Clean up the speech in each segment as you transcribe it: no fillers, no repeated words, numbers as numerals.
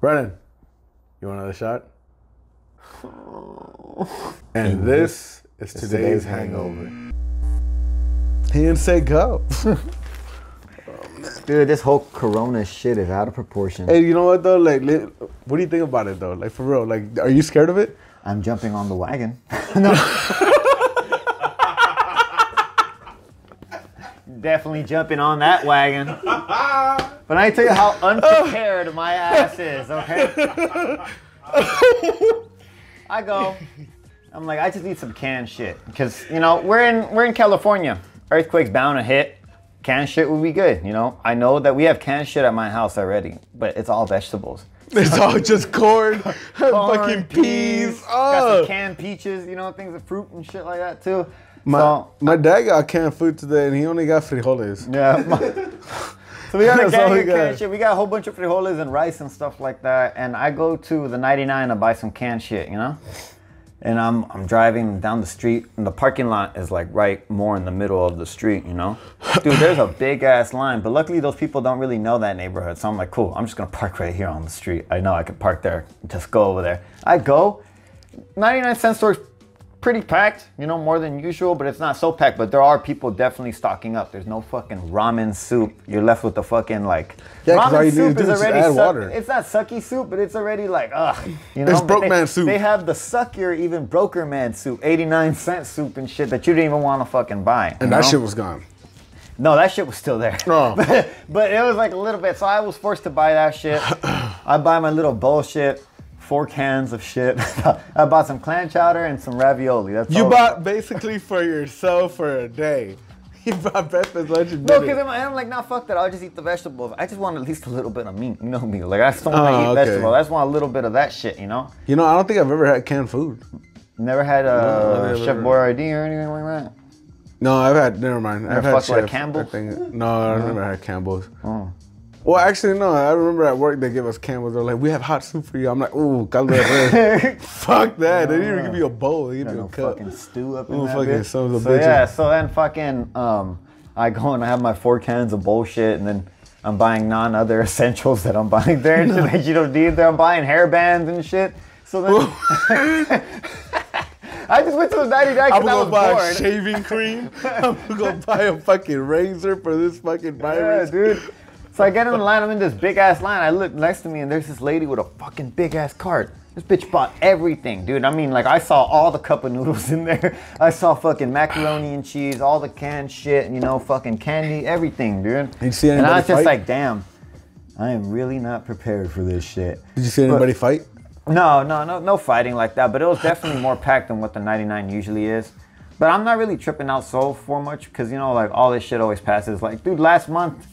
Brennan, you want another shot? And this is today's hangover. He didn't say go. Dude, this whole corona shit is out of proportion. Hey, you know what though? Like, what do you think about it though? Like, for real, like, are you scared of it? I'm jumping on the wagon. No. Definitely jumping on that wagon. But I tell you how unprepared my ass is, okay? I go, I'm like, I just need some canned shit. Because, you know, we're in California. Earthquake's bound to hit. Canned shit would be good, you know? I know that we have canned shit at my house already, but it's all vegetables. It's all just corn, fucking peas. Got some canned peaches, you know, things of fruit and shit like that too. My dad got canned food today and he only got frijoles. Yeah. So we got a canned shit. We got a whole bunch of frijoles and rice and stuff like that. And I go to the 99 to buy some canned shit, you know? And I'm driving down the street, and the parking lot is like right more in the middle of the street, you know? Dude, there's a big ass line, but luckily those people don't really know that neighborhood. So I'm like, cool, I'm just gonna park right here on the street. I know I could park there, just go over there. I go, 99-cent store's pretty packed, you know, more than usual, but it's not so packed, but there are people definitely stocking up. There's no fucking ramen soup. You're left with the fucking like, ramen soup is already water. It's not sucky soup, but it's already like, ugh. You know? It's broke man soup. They have the suckier, even broker man soup, 89-cent soup and shit that you didn't even want to fucking buy. And that shit was gone. No, that shit was still there. Oh. But it was like a little bit, so I was forced to buy that shit. I buy my little bullshit. 4 cans of shit. I bought some clam chowder and some ravioli. That's you all bought basically for yourself for a day. You bought breakfast, lunch, and dinner. No, because I'm like, nah, fuck that. I'll just eat the vegetables. I just want at least a little bit of meat. You know me. Like, I just don't want to eat vegetables. I just want a little bit of that shit, you know? You know, I don't think I've ever had canned food. Never had Chef Boyardee or anything like that? No, I've had, never mind. I've had Chef. Like Campbell's? No, I never had Campbell's. Oh. Well, actually, no. I remember at work they give us Campbell's. They're like, "We have hot soup for you." I'm like, "Ooh, fuck that!" They didn't even give you a bowl. They give you a cup. Fucking stew up in that bitch. So yeah. So then fucking, I go and I have my 4 cans of bullshit, and then I'm buying non-other essentials that I'm buying there that you don't need. There, I'm buying hairbands and shit. So then. I just went to the 99 because I was bored. I'm gonna buy a shaving cream. I'm gonna buy a fucking razor for this fucking virus, dude. So I get in the line, I'm in this big ass line, I look next to me and there's this lady with a fucking big ass cart. This bitch bought everything, dude. I mean, like, I saw all the cup of noodles in there. I saw fucking macaroni and cheese, all the canned shit, you know, fucking candy, everything, dude. Did you see anybody fight? Just like, damn, I am really not prepared for this shit. Did you see anybody fight? No fighting like that, but it was definitely more packed than what the 99 usually is. But I'm not really tripping out so much because, you know, like, all this shit always passes. Like, dude, last month,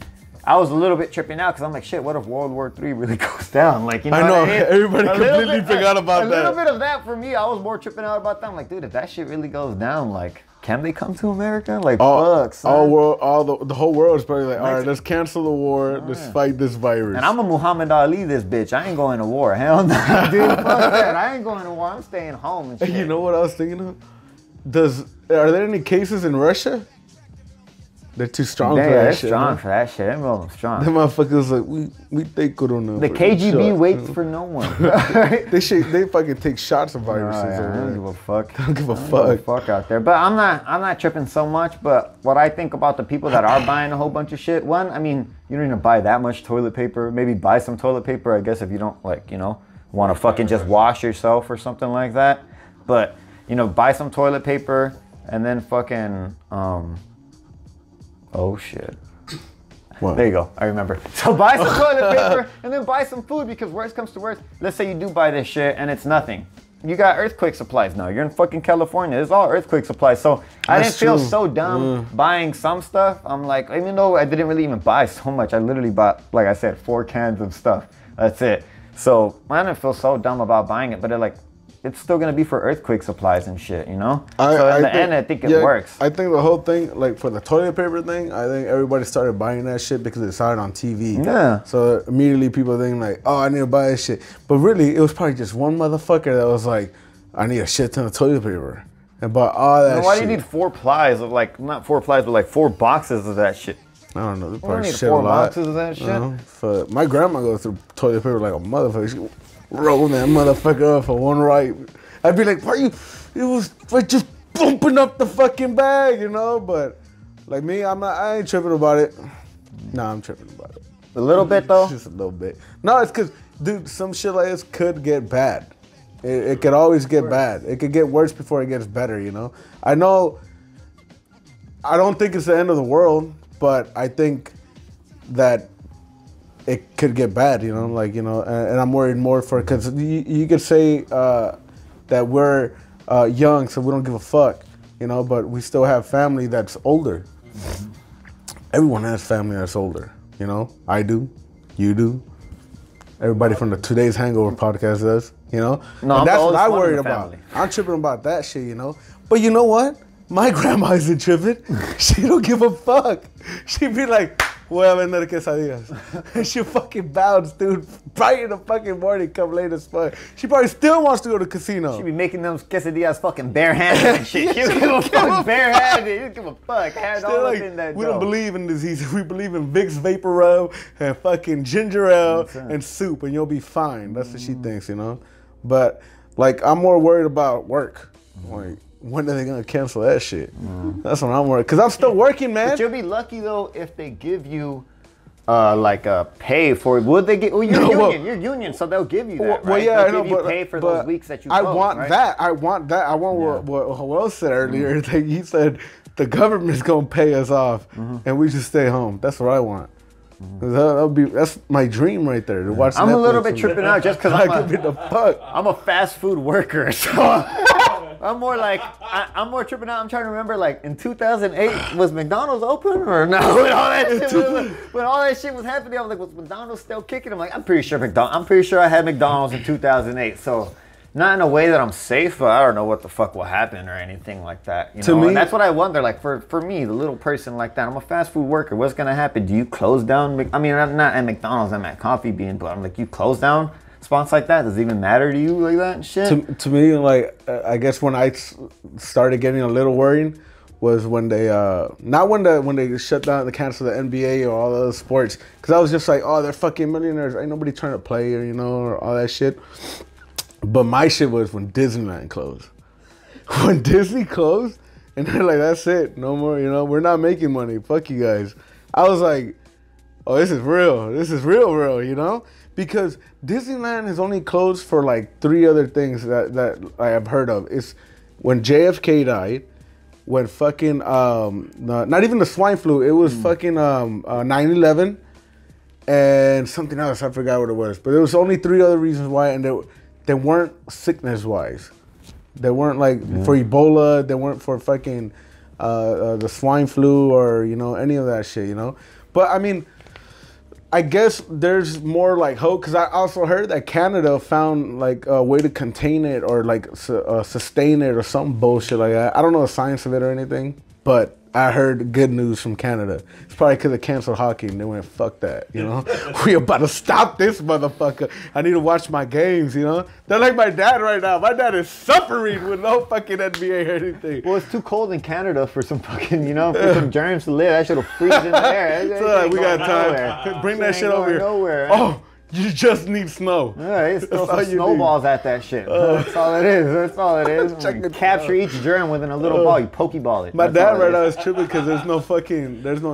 I was a little bit tripping out because I'm like, shit, what if World War III really goes down? Like, you know, I know, everybody completely forgot about that. A little bit of that for me, I was more tripping out about that. I'm like, dude, if that shit really goes down, like, can they come to America? Like, fuck, son. The whole world is probably like, all right, let's cancel the war, let's fight this virus. And I'm a Muhammad Ali, this bitch. I ain't going to war. Hell no, dude. Fuck that. I ain't going to war. I'm staying home and shit. You know what I was thinking of? Are there any cases in Russia? They're too strong for that shit. They're strong for that shit. They're strong. Them motherfuckers like, we take corona. The KGB waits for no one. They fucking take shots of viruses. I don't give a fuck. I don't give a fuck. Give a fuck out there. But I'm not tripping so much. But what I think about the people that are buying a whole bunch of shit. One, I mean, you don't even buy that much toilet paper. Maybe buy some toilet paper. I guess if you don't like, you know, want to fucking just wash yourself or something like that. But you know, buy some toilet paper and then fucking. Oh shit. What? There you go, I remember. So buy some toilet paper and then buy some food because worse comes to worse, let's say you do buy this shit and it's nothing. You got earthquake supplies now. You're in fucking California. It's all earthquake supplies. So I didn't feel so dumb buying some stuff. I'm like, even though I didn't really even buy so much, I literally bought, like I said, 4 cans of stuff. That's it. So I didn't feel so dumb about buying it, but they're like, it's still gonna be for earthquake supplies and shit, you know? So in the end, I think it works. I think the whole thing, like for the toilet paper thing, I think everybody started buying that shit because it started on TV. Yeah. So immediately people think like, oh, I need to buy this shit. But really, it was probably just one motherfucker that was like, I need a shit ton of toilet paper. And bought all that shit. Why do you need 4 plies of like, not 4 plies, but like 4 boxes of that shit? I don't know. They probably shit a lot. Boxes of that shit. Fuck. My grandma goes through toilet paper like a motherfucker. She rolling that motherfucker up for one right. I'd be like, why are you? It was like just bumping up the fucking bag, you know. But like me, I ain't tripping about it. Nah, I'm tripping about it. A little bit though. Just a little bit. No, it's because, dude, some shit like this could get bad. It could always get bad. It could get worse before it gets better, you know? I know, I don't think it's the end of the world, but I think that it could get bad, you know? Like, you know, and I'm worried more for it, because you could say that we're young, so we don't give a fuck, you know? But we still have family that's older. Everyone has family that's older, you know? I do, you do. Everybody from the Today's Hangover podcast does, you know? No, and that's what I worried about. I'm tripping about that shit, you know? But you know what? My grandma isn't tripping. She don't give a fuck. She be like, voy a vender quesadillas. And she fucking bounce, dude. Right in the fucking morning, come late as fuck. She probably still wants to go to the casino. She be making them quesadillas fucking barehanded and shit. She don't give a fuck barehanded. She don't give a fuck. Had all like, in that we don't believe in diseases. We believe in Vicks Vapor Rub and fucking ginger ale and soup, and you'll be fine. That's what she thinks, you know? But, like, I'm more worried about work. Like, when are they gonna cancel that shit? That's what I'm worried, cause I'm still working, man. But you'll be lucky though if they give you like a pay for it. Would they get? Well, you're union. You're union, so they'll give you that. Well, right? Yeah, they'll give you pay for those weeks that you. I want that. I want what Joel said earlier. Like he said, the government's gonna pay us off, and we just stay home. That's what I want. That's my dream right there. To watch. I'm Netflix a little bit tripping out just cause I'm a fast food worker, so. I'm more like, I'm more tripping out. I'm trying to remember, like, in 2008, was McDonald's open or no? When all that shit was happening, I was like, was McDonald's still kicking? I'm like, I'm pretty sure I had McDonald's in 2008. So, not in a way that I'm safe, but I don't know what the fuck will happen or anything like that. You know? And that's what I wonder. Like, for me, the little person like that, I'm a fast food worker. What's going to happen? Do you close down? I mean, I'm not at McDonald's. I'm at Coffee Bean, but I'm like, you close down? Response like that, does it even matter to you like that and shit? To me, like, I guess when I started getting a little worried was when they, when they shut down, the cancel the NBA or all the other sports, because I was just like, oh, they're fucking millionaires, ain't nobody trying to play, or you know, or all that shit. But my shit was when Disneyland closed. When Disney closed, and they're like, that's it, no more, you know, we're not making money, fuck you guys. I was like, oh, this is real, you know? Because Disneyland has only closed for like three other things that I have heard of. It's when JFK died, when fucking, not even the swine flu, it was fucking 9/11 and something else, I forgot what it was. But there was only three other reasons why, and they weren't sickness-wise. They weren't like for Ebola, they weren't for fucking the swine flu or, you know, any of that shit, you know? But I mean, I guess there's more like hope, because I also heard that Canada found like a way to contain it or like sustain it or some bullshit like that. I don't know the science of it or anything, but I heard good news from Canada. It's probably because they canceled hockey and they went, fuck that, you know? We about to stop this motherfucker. I need to watch my games, you know? They're like my dad right now. My dad is suffering with no fucking NBA or anything. Well, it's too cold in Canada for some fucking, you know, for some germs to live. That shit'll freeze in there. So we got time. Nowhere. Bring that shit over here. Nowhere. Oh, you just need snow. Yeah, it's still some snowballs at that shit. That's all it is. You capture each germ within a little ball. You pokeball it. My dad right now is tripping because there's no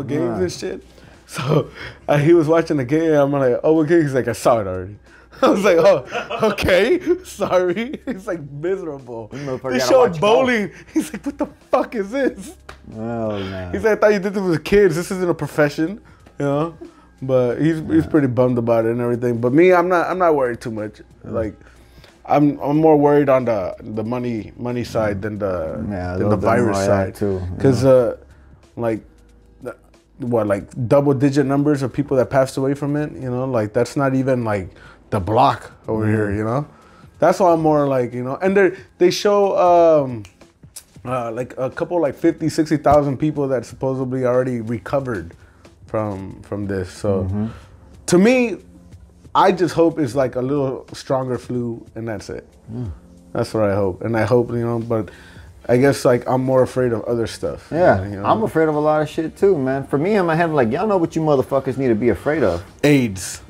games and shit. So he was watching the game. I'm like, oh, what game? He's like, I saw it already. I was like, oh, okay, sorry. He's like miserable. They showed bowling. He's like, what the fuck is this? Oh man. He's like, I thought you did this with kids. This isn't a profession, you know. But he's pretty bummed about it and everything. But me, I'm not worried too much. Like, I'm more worried on the money side than the virus side too. Because double digit numbers of people that passed away from it. You know, like that's not even like the block over here. You know, that's why I'm more like, you know. And they show like a couple like 50, 60,000 people that supposedly already recovered from this. So to me, I just hope it's like a little stronger flu and that's it. That's what I hope. And I hope, you know, but I guess like I'm more afraid of other stuff. Yeah, you know? I'm afraid of a lot of shit too, man. For me in my head, I'm like, y'all know what you motherfuckers need to be afraid of. AIDS.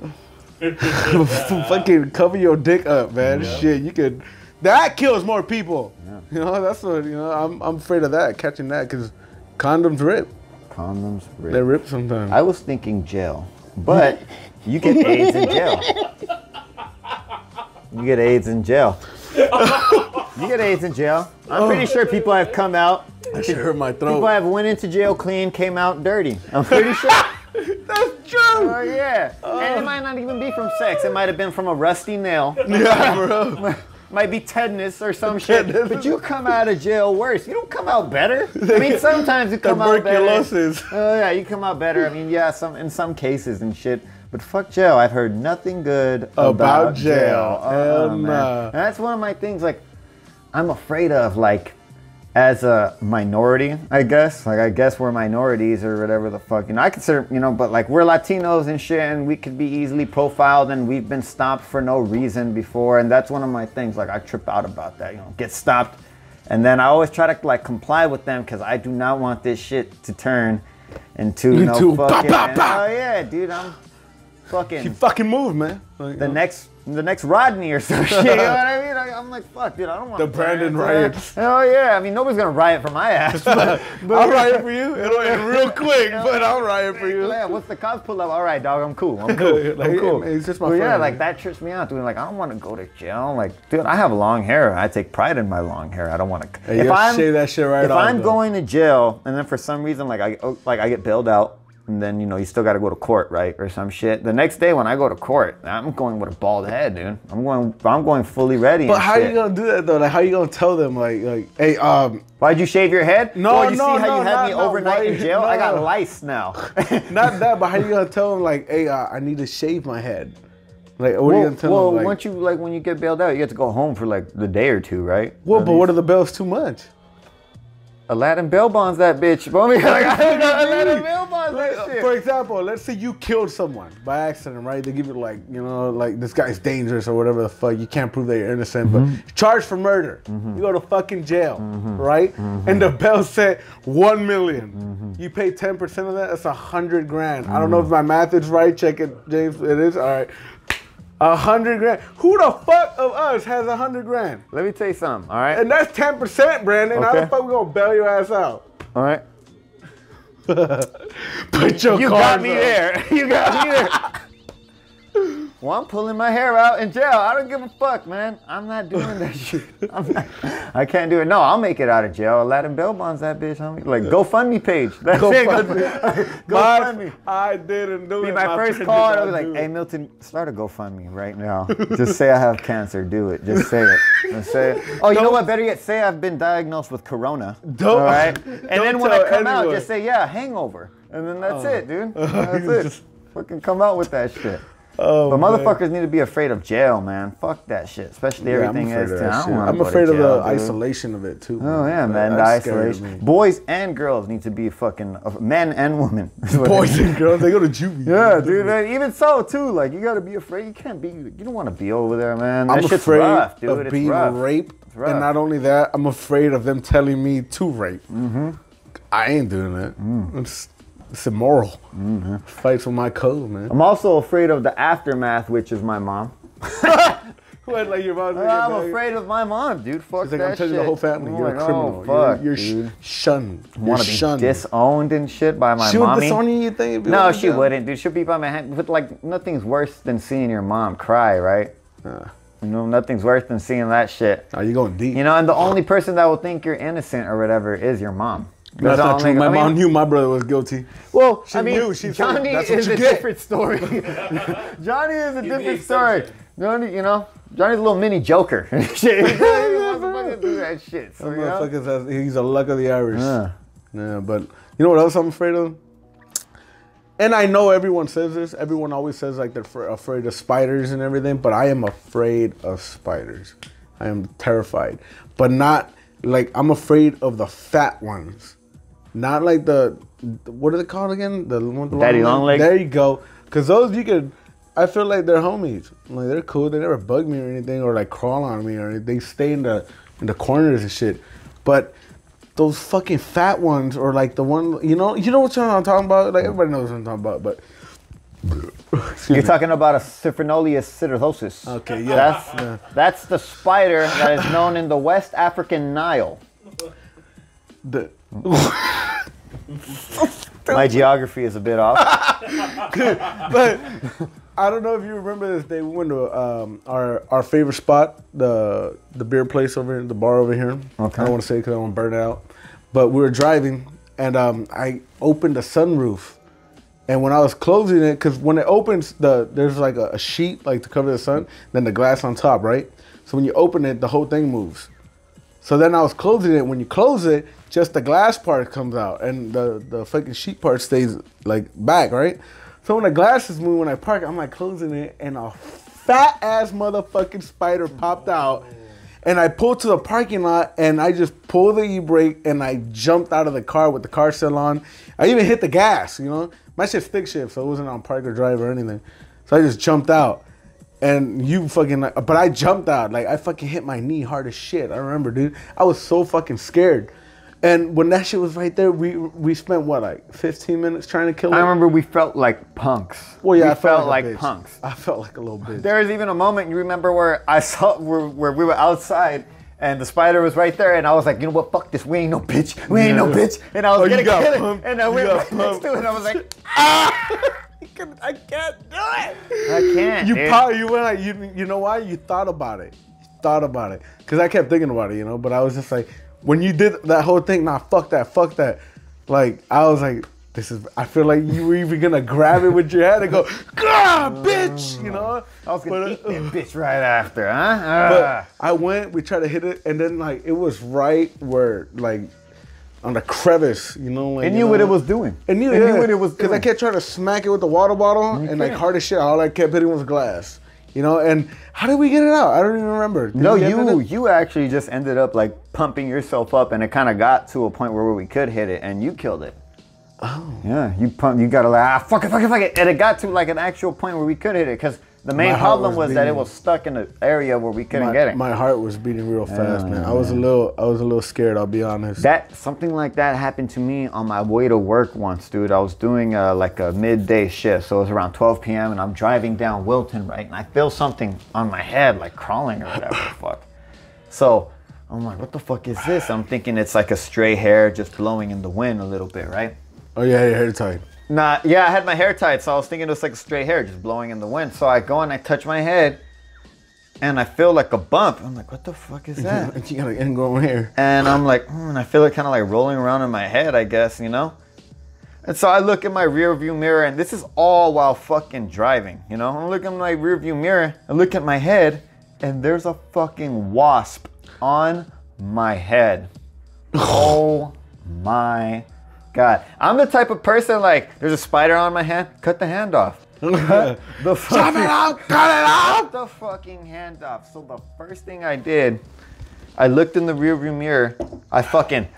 Fucking cover your dick up, man. Yeah. Shit, you could. That kills more people. Yeah. You know, that's what, you know, I'm afraid of that, catching that, because condoms rip. Condoms rip. They rip sometimes. I was thinking jail, but you get AIDS in jail. You get AIDS in jail. You get AIDS in jail. I'm pretty sure people have come out. I should hurt my throat. People have went into jail clean, came out dirty. I'm pretty sure. That's true. Oh yeah. And it might not even be from sex. It might have been from a rusty nail. Yeah, bro. Might be tetanus or some shit, but you come out of jail worse. You don't come out better. I mean, sometimes you come out better. Tuberculosis. Oh yeah, you come out better. I mean, yeah, some in some cases and shit. But fuck jail. I've heard nothing good about jail. Oh, hell nah. And that's one of my things. Like, I'm afraid of, like, as a minority, I guess. Like, I guess we're minorities or whatever the fuck. You know, I consider, you know, but like we're Latinos and shit, and we could be easily profiled, and we've been stopped for no reason before. And that's one of my things. Like, I trip out about that, you know, get stopped. And then I always try to like comply with them because I do not want this shit to turn into no fucking. Bah, bah, bah. Oh yeah, dude, I'm fucking. You fucking move, man. Like, the next Rodney or some shit, you know what I mean? I'm like, fuck, dude, I don't want to. The Brandon riots. Oh yeah, I mean, nobody's gonna riot for my ass. But I'll riot for you. It'll end real quick, but I'll riot for you. Yeah, once the cops pull up, all right, dog, I'm cool. I'm cool. Like, I'm cool. It's just my friend. Yeah, like that trips me out, dude. Like, I don't want to go to jail. Like, dude, I have long hair. I take pride in my long hair. I don't want to. Hey, if I'm shave that shit right off. If I'm going to jail, and then for some reason, like I get bailed out. And then, you know, you still got to go to court, right? Or some shit. The next day when I go to court, I'm going with a bald head, dude. I'm going fully ready. But how are you going to do that, though? Like, how are you going to tell them, like, hey, why'd you shave your head? No, well, you no, see how no, you had not, me no, overnight why, in jail? No. I got lice now. Not that, but how are you going to tell them, like, hey, I need to shave my head? Like, what are you going to tell them? Well, like, once you, like, when you get bailed out, you get to go home for, like, the day or two, right? Well, at least. What are the bails too much? Aladdin bail bonds that bitch, homie. Like, I don't know, Aladdin bail bonds that shit. For example, let's say you killed someone by accident, right? They give you like, you know, like this guy's dangerous or whatever the fuck. You can't prove that you're innocent, but charged for murder. You go to fucking jail, right? And the bail set $1 million. You pay 10% of that. That's $100 grand. I don't know if my math is right. Check it, James. It is all right. $100 grand. Who the fuck of us has $100 grand? Let me tell you something, all right? And that's 10%, Brandon. Okay. How the fuck we gonna bail your ass out? All right. Put your got me up. There. You got me there. Well, I'm pulling my hair out in jail. I don't give a fuck, man. I'm not doing that shit. I can't do it. No, I'll make it out of jail. Aladdin bail bonds that bitch, homie. Like, GoFundMe page. That's it. GoFundMe. I didn't do it. My first call, I'll be like, hey, Milton, start a GoFundMe right now. Just say I have cancer. Do it. Just say it. Just say it. Oh, you know what? Better yet, say I've been diagnosed with corona. All right? And then when I come out, just say, yeah, hangover. And then that's it, dude. That's it. Fucking come out with that shit. Oh, but motherfuckers need to be afraid of jail, man. Fuck that shit. Especially everything as to I'm afraid of the isolation of it, too. Oh, yeah, man. The isolation. Boys and girls need to be fucking... men and women. Boys and girls, they go to juvie. Yeah, dude. Man, even so, too. Like, you got to be afraid. You can't be... You don't want to be over there, man. I'm afraid of being raped. And not only that, I'm afraid of them telling me to rape. I ain't doing that. It's immoral. Fights with my code, man. I'm also afraid of the aftermath, which is my mom. What, like your mom's I'm afraid of my mom, dude. Fuck that shit. It's like I'm telling you the whole family, you're a criminal. Oh, fuck, you're shunned. You want to be disowned and shit by my mommy? She would disown you, you think? No, she wouldn't, dude. She'll be by my hand. But like, nothing's worse than seeing your mom cry, right? You know, nothing's worse than seeing that shit. Are you going deep? You know, and the only person that will think you're innocent or whatever is your mom. That's not true. My mom knew my brother was guilty. Well, she knew. Johnny is a different story. Johnny is a different story. Johnny, you know, Johnny's a little mini Joker. Shit. He doesn't do that shit. So, he's a luck of the Irish. Yeah, but you know what else I'm afraid of? And I know everyone says this. Everyone always says like they're afraid of spiders and everything, but I am afraid of spiders. I am terrified, but not like I'm afraid of the fat ones. Not like the, what are they called again? The one, daddy long legs. There you go. Cause those you could, I feel like they're homies. Like they're cool. They never bug me or anything, or like crawl on me or anything. They stay in the corners and shit. But those fucking fat ones, or like the one, you know what I'm talking about? Like, everybody knows what I'm talking about, but. You're talking about a Cyprinolius siderosis. Okay, yeah. That's the spider that is known in the West African Nile. My geography is a bit off. But I don't know if you remember this day. We went to our favorite spot, the beer place over here, the bar over here. Okay. I don't want to say because I want to burn it out. But we were driving, and I opened the sunroof. And when I was closing it, because when it opens, there's like a sheet like to cover the sun, then the glass on top, right? So when you open it, the whole thing moves. So then I was closing it. When you close it, just the glass part comes out, and the fucking sheet part stays like back, right? So when the glass is moving, when I park, I'm like closing it, and a fat ass motherfucking spider popped out. And I pulled to the parking lot, and I just pulled the e-brake, and I jumped out of the car with the car still on. I even hit the gas, you know? My shit's stick shift, so it wasn't on park or drive or anything. So I just jumped out. And you fucking, but I jumped out. Like, I fucking hit my knee hard as shit. I remember, dude. I was so fucking scared. And when that shit was right there, we spent, what, like 15 minutes trying to kill it? I remember we felt like punks. Well, yeah, I felt like punks. I felt like a little bitch. There was even a moment, you remember, where I saw, where we were outside, and the spider was right there, and I was like, you know what, fuck this, we ain't no bitch, we ain't no bitch. And I was gonna kill it, and I went right next to it, and I was like, ah! I can't do it! I can't, dude. You know why? You thought about it. You thought about it. Because I kept thinking about it, you know, but I was just like, when you did that whole thing, nah, fuck that, fuck that. Like, I was like, this is, I feel like you were even gonna grab it with your head and go, God, bitch, you know? I was gonna eat that bitch right after, huh? But I went, we tried to hit it, and then like it was right where, like, on the crevice, you know? Like, it knew what it was doing. It knew, yeah, what it was doing. Because I kept trying to smack it with the water bottle, and like hard as shit, all I kept hitting was glass. You know, and how did we get it out? I don't even remember. No, you actually just ended up like pumping yourself up, and it kind of got to a point where we could hit it, and you killed it. Oh. Yeah, you got to like, ah, fuck it, fuck it, fuck it. And it got to like an actual point where we could hit it, because the main problem was that it was stuck in an area where we couldn't get it. My heart was beating real fast, man. I was a little scared, I'll be honest. Something like that happened to me on my way to work once, dude. I was doing like a midday shift, so it was around 12 p.m. and I'm driving down Wilton, right? And I feel something on my head, like crawling or whatever, fuck. So I'm like, what the fuck is this? I'm thinking it's like a stray hair just blowing in the wind a little bit, right? Oh, you had your hair tied. Yeah, I had my hair tied, so I was thinking it was like straight hair just blowing in the wind. So I go and I touch my head, and I feel like a bump. I'm like, what the fuck is that? You got an ingrown hair. And I'm like, and I feel it kind of like rolling around in my head, I guess, you know? And so I look in my rear view mirror, and this is all while fucking driving, you know? I'm looking in my rear view mirror, I look at my head, and there's a fucking wasp on my head. Oh my God, I'm the type of person, like, there's a spider on my hand, cut the hand off. Cut the fucking, cut the fucking hand off. So the first thing I did, I looked in the rearview mirror, I fucking,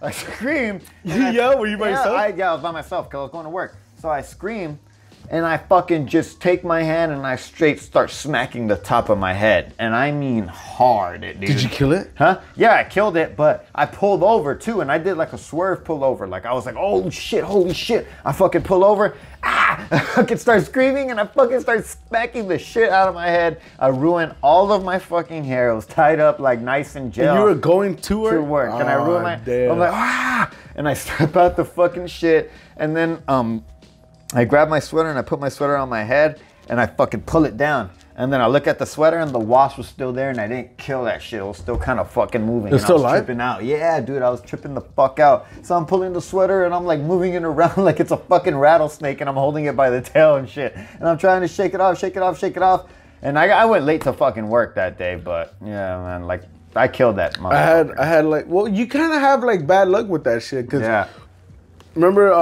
I screamed. Were you by yourself? Yeah, I was by myself, because I was going to work. So I scream, and I fucking just take my hand, and I straight start smacking the top of my head. And I mean hard, dude. Did you kill it? Huh? Yeah, I killed it, but I pulled over, too, and I did like a swerve pullover. Like, I was like, oh, shit, holy shit. I fucking pull over. Ah! I fucking start screaming, and I fucking start smacking the shit out of my head. I ruined all of my fucking hair. It was tied up, like, nice and gel. And you were going to work? To work. Oh, and I ruined my... Damn. I'm like, ah! And I strip out the fucking shit, and then, I grab my sweater and I put my sweater on my head and I fucking pull it down. And then I look at the sweater and the wasp was still there and I didn't kill that shit. It was still kind of fucking moving. It's still alive? I was tripping out. Yeah, dude, I was tripping the fuck out. So I'm pulling the sweater and I'm like moving it around like it's a fucking rattlesnake and I'm holding it by the tail and shit. And I'm trying to shake it off, shake it off, shake it off. And I went late to fucking work that day, but yeah, man, like I killed that motherfucker. I had like, well, you kind of have like bad luck with that shit. Cause yeah. Remember,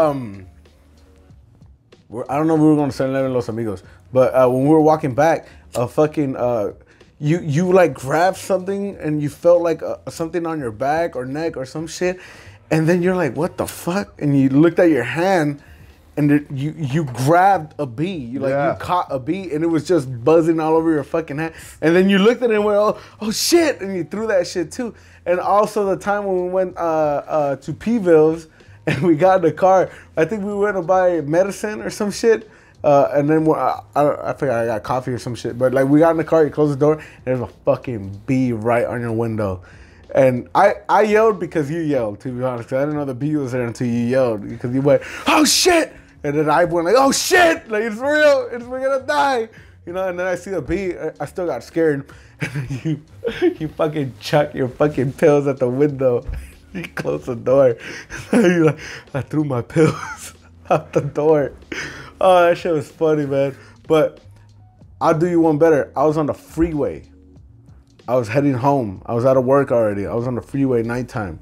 I don't know if we were going to 7-Eleven Los Amigos, but when we were walking back, a fucking, you like grabbed something and you felt like something on your back or neck or some shit. And then you're like, what the fuck? And you looked at your hand and it, you grabbed a bee, you caught a bee, and it was just buzzing all over your fucking head. And then you looked at it and went, oh shit, and you threw that shit too. And also the time when we went to Peeville's and we got in the car, I think we went to buy medicine or some shit. And then I think I got coffee or some shit, but like we got in the car, you close the door, and there's a fucking bee right on your window. And I yelled because you yelled, to be honest. I didn't know the bee was there until you yelled, because you went, oh shit! And then I went like, oh shit! Like, it's real! We're gonna die! You know, and then I see the bee, I still got scared. And you fucking chuck your fucking pills at the window. You close the door. You're like, I threw my pills out the door. Oh, that shit was funny, man. But I'll do you one better. I was on the freeway. I was heading home. I was out of work already. I was on the freeway nighttime.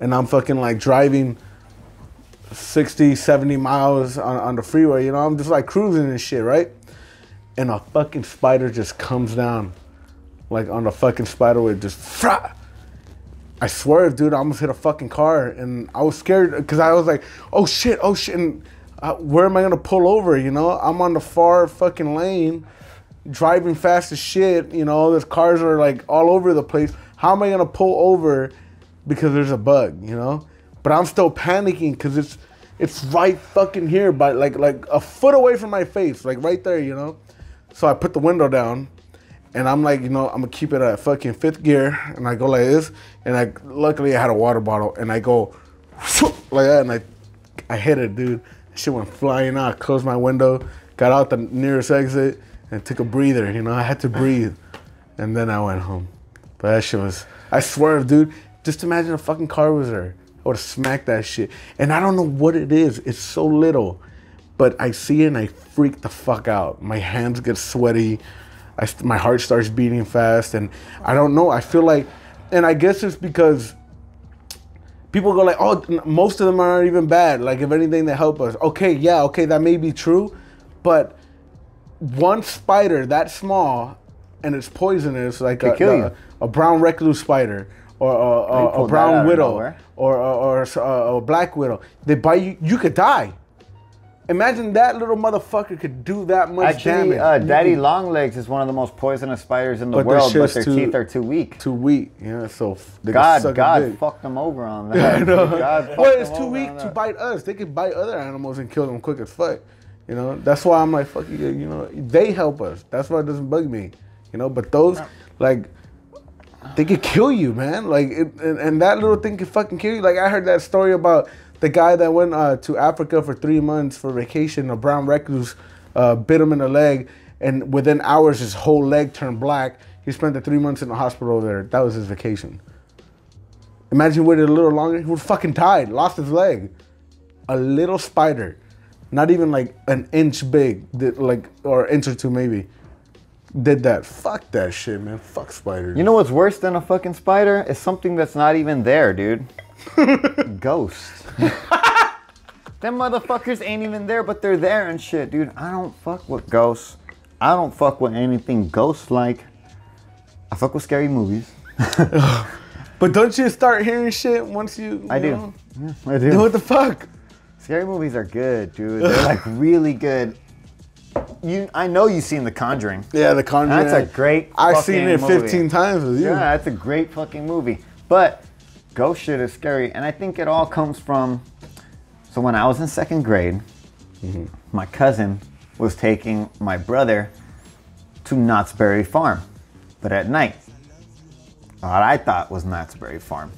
And I'm fucking like driving 60, 70 miles on the freeway. You know, I'm just like cruising and shit, right? And a fucking spider just comes down. Like on the fucking spiderweb, just fra! I swear, dude, I almost hit a fucking car. And I was scared because I was like, oh shit. And where am I gonna pull over, you know? I'm on the far fucking lane, driving fast as shit, you know, those cars are like all over the place. How am I gonna pull over because there's a bug, you know? But I'm still panicking because it's right fucking here, by like a foot away from my face, like right there, you know? So I put the window down and I'm like, you know, I'm gonna keep it at fucking fifth gear, and I go like this, and luckily I had a water bottle, and I go like that, and I hit it, dude. Shit went flying out. I closed my window, got out the nearest exit, and took a breather. You know, I had to breathe, and then I went home. But that shit was—I swerved, dude. Just imagine a fucking car was there. I would have smacked that shit. And I don't know what it is. It's so little, but I see it and I freak the fuck out. My hands get sweaty. My heart starts beating fast, and I don't know. I feel like, and I guess it's because people go like, oh, most of them aren't even bad. Like, if anything, they help us. Okay, that may be true. But one spider that small, and it's poisonous, like a brown recluse spider, or a brown widow, or a black widow, they bite you, you could die. Imagine that little motherfucker could do that much damage. Daddy Longlegs is one of the most poisonous spiders in the world, but their teeth are too weak. Too weak, yeah. So God fucked them over on that. Well, it's too weak to bite us. They could bite other animals and kill them quick as fuck. You know, that's why I'm like, fuck you. You know, they help us. That's why it doesn't bug me. You know, but those, like, they could kill you, man. Like, and that little thing could fucking kill you. Like, I heard that story about the guy that went to Africa for 3 months for vacation, a brown recluse, bit him in the leg, and within hours his whole leg turned black. He spent the 3 months in the hospital there. That was his vacation. Imagine waited a little longer, he would fucking died, lost his leg. A little spider, not even like an inch big, or an inch or two maybe, did that. Fuck that shit, man. Fuck spiders. You know what's worse than a fucking spider? It's something that's not even there, dude. Ghosts. Them motherfuckers ain't even there, but they're there and shit, dude. I don't fuck with ghosts. I don't fuck with anything ghost-like. I fuck with scary movies. But don't you start hearing shit once you? I do. Yeah, I do. What the fuck? Scary movies are good, dude. They're like really good. I know you've seen The Conjuring. Yeah, The Conjuring. That's a great. I've seen it 15 times with you. Yeah, that's a great fucking movie, but. Ghost shit is scary, and I think it all comes from, so when I was in second grade, my cousin was taking my brother to Knott's Berry Farm, but at night, what I thought was Knott's Berry Farm.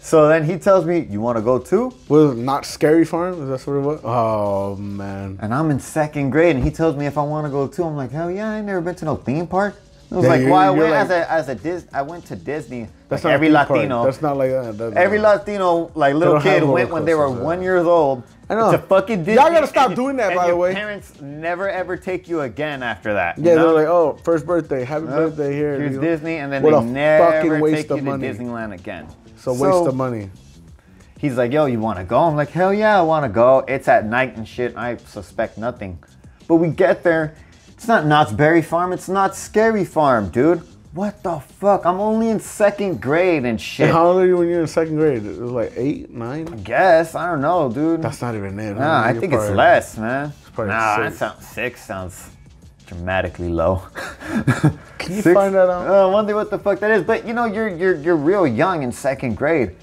So then he tells me, you want to go too? Was it Knott's Scary Farm? Is that sort of what? Oh, man. And I'm in second grade, and he tells me if I want to go too. I'm like, hell yeah, I ain't never been to no theme park. It was I went to Disney. That's like not every Latino. Part. That's not like that. Every Latino, like little kid, went when they were 1 year old. I know. It's a fucking Disney. Y'all gotta stop doing that, by the way. Parents never ever take you again after that. Yeah, they're like, oh, first birthday, happy birthday here. Here's Disney, and then they never take you to Disneyland again. So waste of money. He's like, yo, you wanna go? I'm like, hell yeah, I wanna go. It's at night and shit. I suspect nothing, but we get there. It's not Knott's Berry Farm, it's Knott's Scary Farm, dude. What the fuck? I'm only in second grade and shit. And how old are you when you're in second grade? It was like 8, 9? I guess. I don't know, dude. That's not even it. Nah, I think it's less, man. It's probably six. Six sounds dramatically low. Can you find that out? I wonder what the fuck that is. But you know, you're real young in second grade.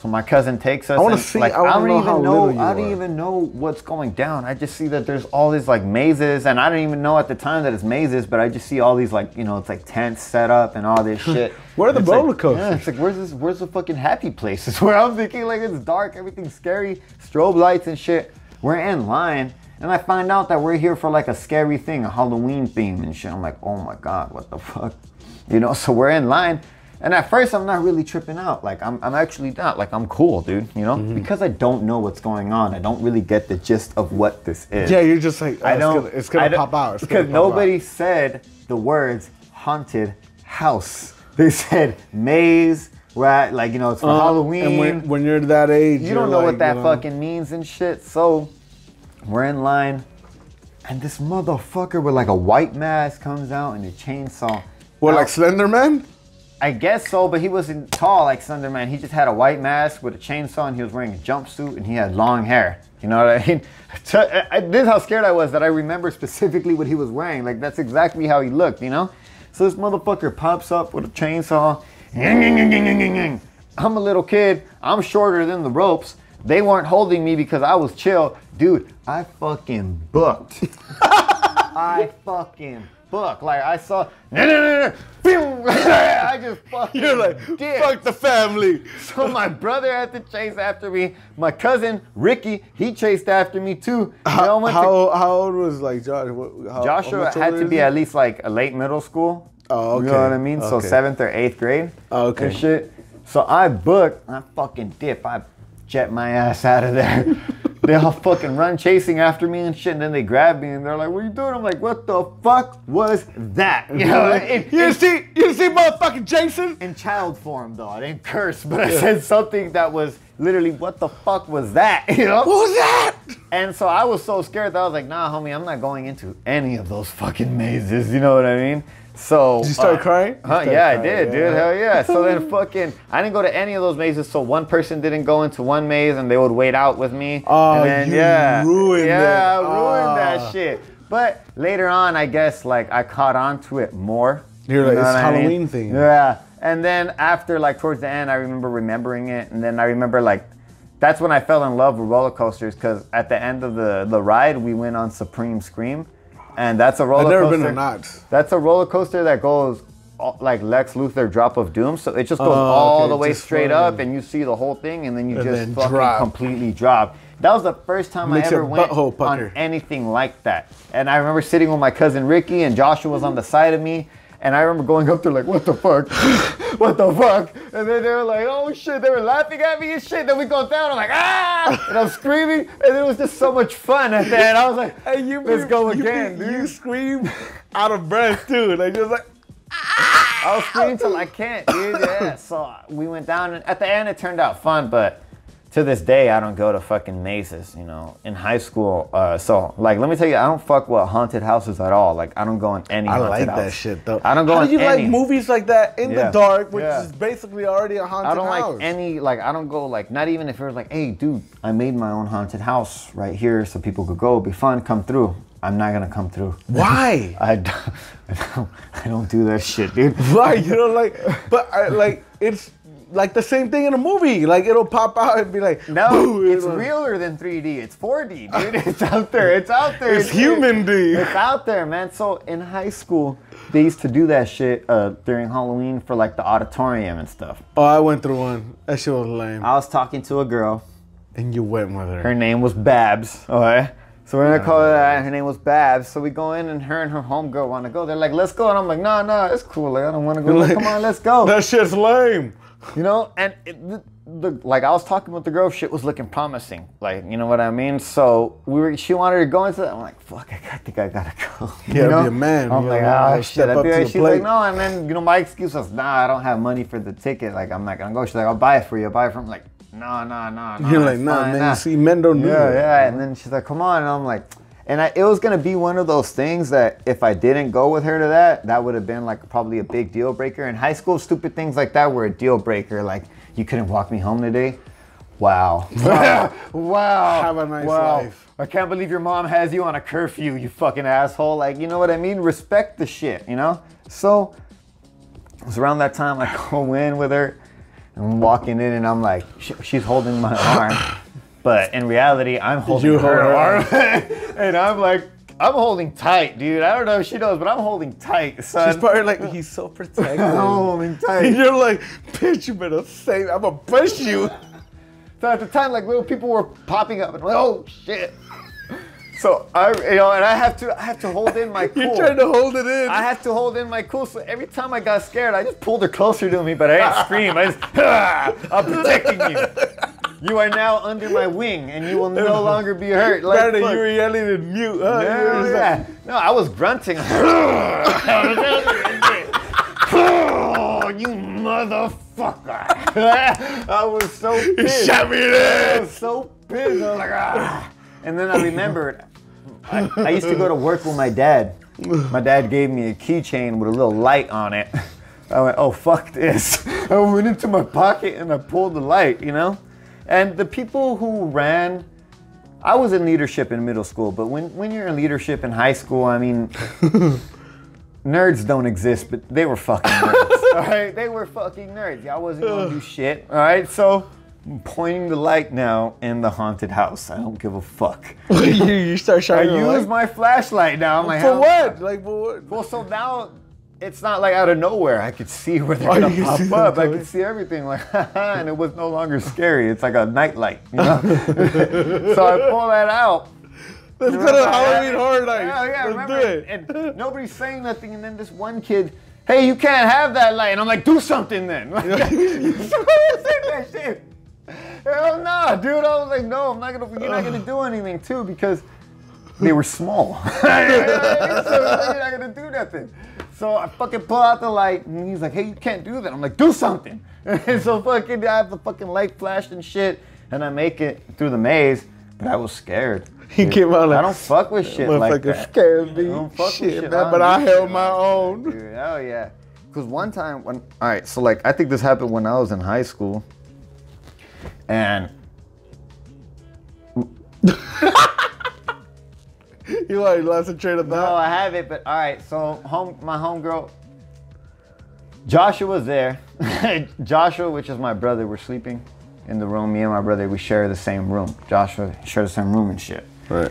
So my cousin takes us. I want to see. Like, I don't even know what's going down. I just see that there's all these like mazes, and I didn't even know at the time that it's mazes, but I just see all these like, you know, it's like tents set up and all this shit. Where are the roller coasters? Yeah, it's like, where's this? Where's the fucking happy places? Where I'm thinking like it's dark, everything's scary, strobe lights and shit. We're in line. And I find out that we're here for like a scary thing, a Halloween theme and shit. I'm like, oh my God, what the fuck? You know, so we're in line. And at first I'm not really tripping out. Like I'm actually not, like I'm cool, dude, you know? Mm-hmm. Because I don't know what's going on. I don't really get the gist of what this is. Yeah, you're just like, oh, it's gonna pop out. Because nobody said the words haunted house. They said maze. Right, like, you know, it's for Halloween. And when you're that age, you don't know like, what that fucking means and shit. So we're in line, and this motherfucker with like a white mask comes out and a chainsaw. What, now, like Slender Man? I guess so, but he wasn't tall like Slender Man. He just had a white mask with a chainsaw, and he was wearing a jumpsuit, and he had long hair. You know what I mean? This is how scared I was that I remember specifically what he was wearing. Like, that's exactly how he looked, you know? So this motherfucker pops up with a chainsaw. I'm a little kid. I'm shorter than the ropes. They weren't holding me because I was chill. Dude, I fucking booked. I fucking booked. Like, I saw, I just fucking You're like, dipped. Fuck the family. So my brother had to chase after me. My cousin, Ricky, he chased after me too. How old was like Josh? Joshua had to be at least like a late middle school. Oh, okay. You know what I mean? Okay. So 7th or 8th grade. Oh, okay. And shit. So I booked, I fucking dipped. I jet my ass out of there. They all fucking run chasing after me and shit, and then they grab me and they're like, what are you doing? I'm like, what the fuck was that? You know, you see motherfucking Jason? In child form though, I didn't curse, but I said something that was literally, what the fuck was that? You know? What was that? And so I was so scared that I was like, nah, homie, I'm not going into any of those fucking mazes, you know what I mean? So did you start crying? Yeah, I did, dude. Hell yeah. So then fucking, I didn't go to any of those mazes. So one person didn't go into one maze, and they would wait out with me. Oh, and then, I ruined that shit. But later on, I guess like I caught on to it more. You're like, it's a Halloween thing. Yeah. And then after like towards the end, I remember remembering it, and then I remember like that's when I fell in love with roller coasters, because at the end of the ride, we went on Supreme Scream. And that's a roller coaster. I've never been to Knott's. That's a roller coaster that goes like Lex Luthor Drop of Doom. So it just goes all the way straight up, and you see the whole thing, and then you just fucking completely drop. That was the first time I ever went on anything like that. And I remember sitting with my cousin Ricky, and Joshua was on the side of me. And I remember going up there like, what the fuck? What the fuck? And then they were like, oh shit, they were laughing at me and shit. Then we go down, I'm like, ah! And I'm screaming, and it was just so much fun at that. And I was like, hey, let's go again, dude. You scream out of breath too. Like, just like, ah! I'll scream till I can't, dude, yeah. So we went down, and at the end it turned out fun, but to this day, I don't go to fucking mazes, you know. In high school, so like, let me tell you, I don't fuck with haunted houses at all. Like, I don't go in any haunted house. I like that shit though. I don't go in any. How do you like movies like that in the dark, which is basically already a haunted house? I don't like any. Like, I don't go like, not even if you're like, hey, dude, I made my own haunted house right here, so people could go, it'd be fun, come through. I'm not gonna come through. Why? I don't do that shit, dude. Why? You don't like? But I like it's. Like the same thing in a movie, like it'll pop out and be like, no, boom, it's realer than 3D. It's 4D, dude. It's out there. It's out there. It's human D. It's out there, man. So in high school, they used to do that shit during Halloween for like the auditorium and stuff. Oh, I went through one. That shit was lame. I was talking to a girl, and you went with her. Her name was Babs. Okay. So we're gonna call her that. Her name was Babs. So we go in, and her homegirl want to go. They're like, let's go, and I'm like, no, it's cool. Like I don't want to go. Like, come on, let's go. That shit's lame. You know, and like I was talking with the girl, shit was looking promising. Like, you know what I mean? So she wanted to go into that. I'm like, fuck, I think I gotta go. You gotta be a man. I'm like, oh shit. She's like, no, and then, you know, my excuse was, nah, I don't have money for the ticket. Like, I'm not gonna go. She's like, I'll buy it for you. I'll buy it for him. I'm like, no. You're like, nah, man, you see, men don't do it. Yeah, and then she's like, come on. And I'm like, And it was going to be one of those things that if I didn't go with her to that, that would have been like probably a big deal breaker. In high school, stupid things like that were a deal breaker. Like, you couldn't walk me home today? Wow. Wow. Wow. Have a nice life. I can't believe your mom has you on a curfew, you fucking asshole. Like, you know what I mean? Respect the shit, you know? So it was around that time I go in with her. I'm walking in and I'm like, she's holding my arm. But in reality, I'm holding her arm. And I'm like, I'm holding tight, dude. I don't know if she knows, but I'm holding tight, son. She's probably like, he's so protective. I'm holding tight. And you're like, bitch, you better save me. I'm going to push you. So at the time, like, little people were popping up and like, oh, shit. So I, you know, and I have to hold in my cool. You're trying to hold it in. I have to hold in my cool. So every time I got scared, I just pulled her closer to me, but I didn't scream. I just, I'm protecting you. You are now under my wing, and you will no longer be hurt. Like, you were yelling in mute. Huh? No, yeah. Like, no, I was grunting. You motherfucker! I was so pissed. You shot me there. I was so pissed. I was like, ah. And then I remembered, I used to go to work with my dad. My dad gave me a keychain with a little light on it. I went, oh fuck this! I went into my pocket and I pulled the light. You know. And the people who ran, I was in leadership in middle school, but when you're in leadership in high school, I mean, nerds don't exist, but they were fucking nerds, all right? They were fucking nerds. Y'all wasn't gonna do shit, all right? So I'm pointing the light now in the haunted house. I don't give a fuck. You start shining the light? I use my flashlight now. I'm like, for what? Like, for what? Well, so now it's not like out of nowhere. I could see where they're going to pop up. I could see everything, like, haha, and it was no longer scary. It's like a nightlight, you know? So I pull that out. Let's go to Halloween Horror Night. Yeah, yeah, remember, do it. And nobody's saying nothing, and then this one kid, hey, you can't have that light. And I'm like, do something then. That shit. Hell no, dude. I was like, no, I'm not gonna, you're not going to do anything, too, because they were small. So you're not going to do nothing. So I fucking pull out the light, and he's like, hey, you can't do that. I'm like, do something. And so fucking, I have the fucking light flashed and shit, and I make it through the maze, but I was scared. He came out like, I don't fuck with shit like that. Scared me. I don't fuck shit, with shit, man, but I held my own. Dude, hell yeah. Because one time, all right, so like, I think this happened when I was in high school, and... You like lost a train of thought? No, I have it, but all right. So my homegirl, Joshua was there. Joshua, which is my brother, we're sleeping in the room. Me and my brother, we share the same room. Joshua shares the same room and shit. Right.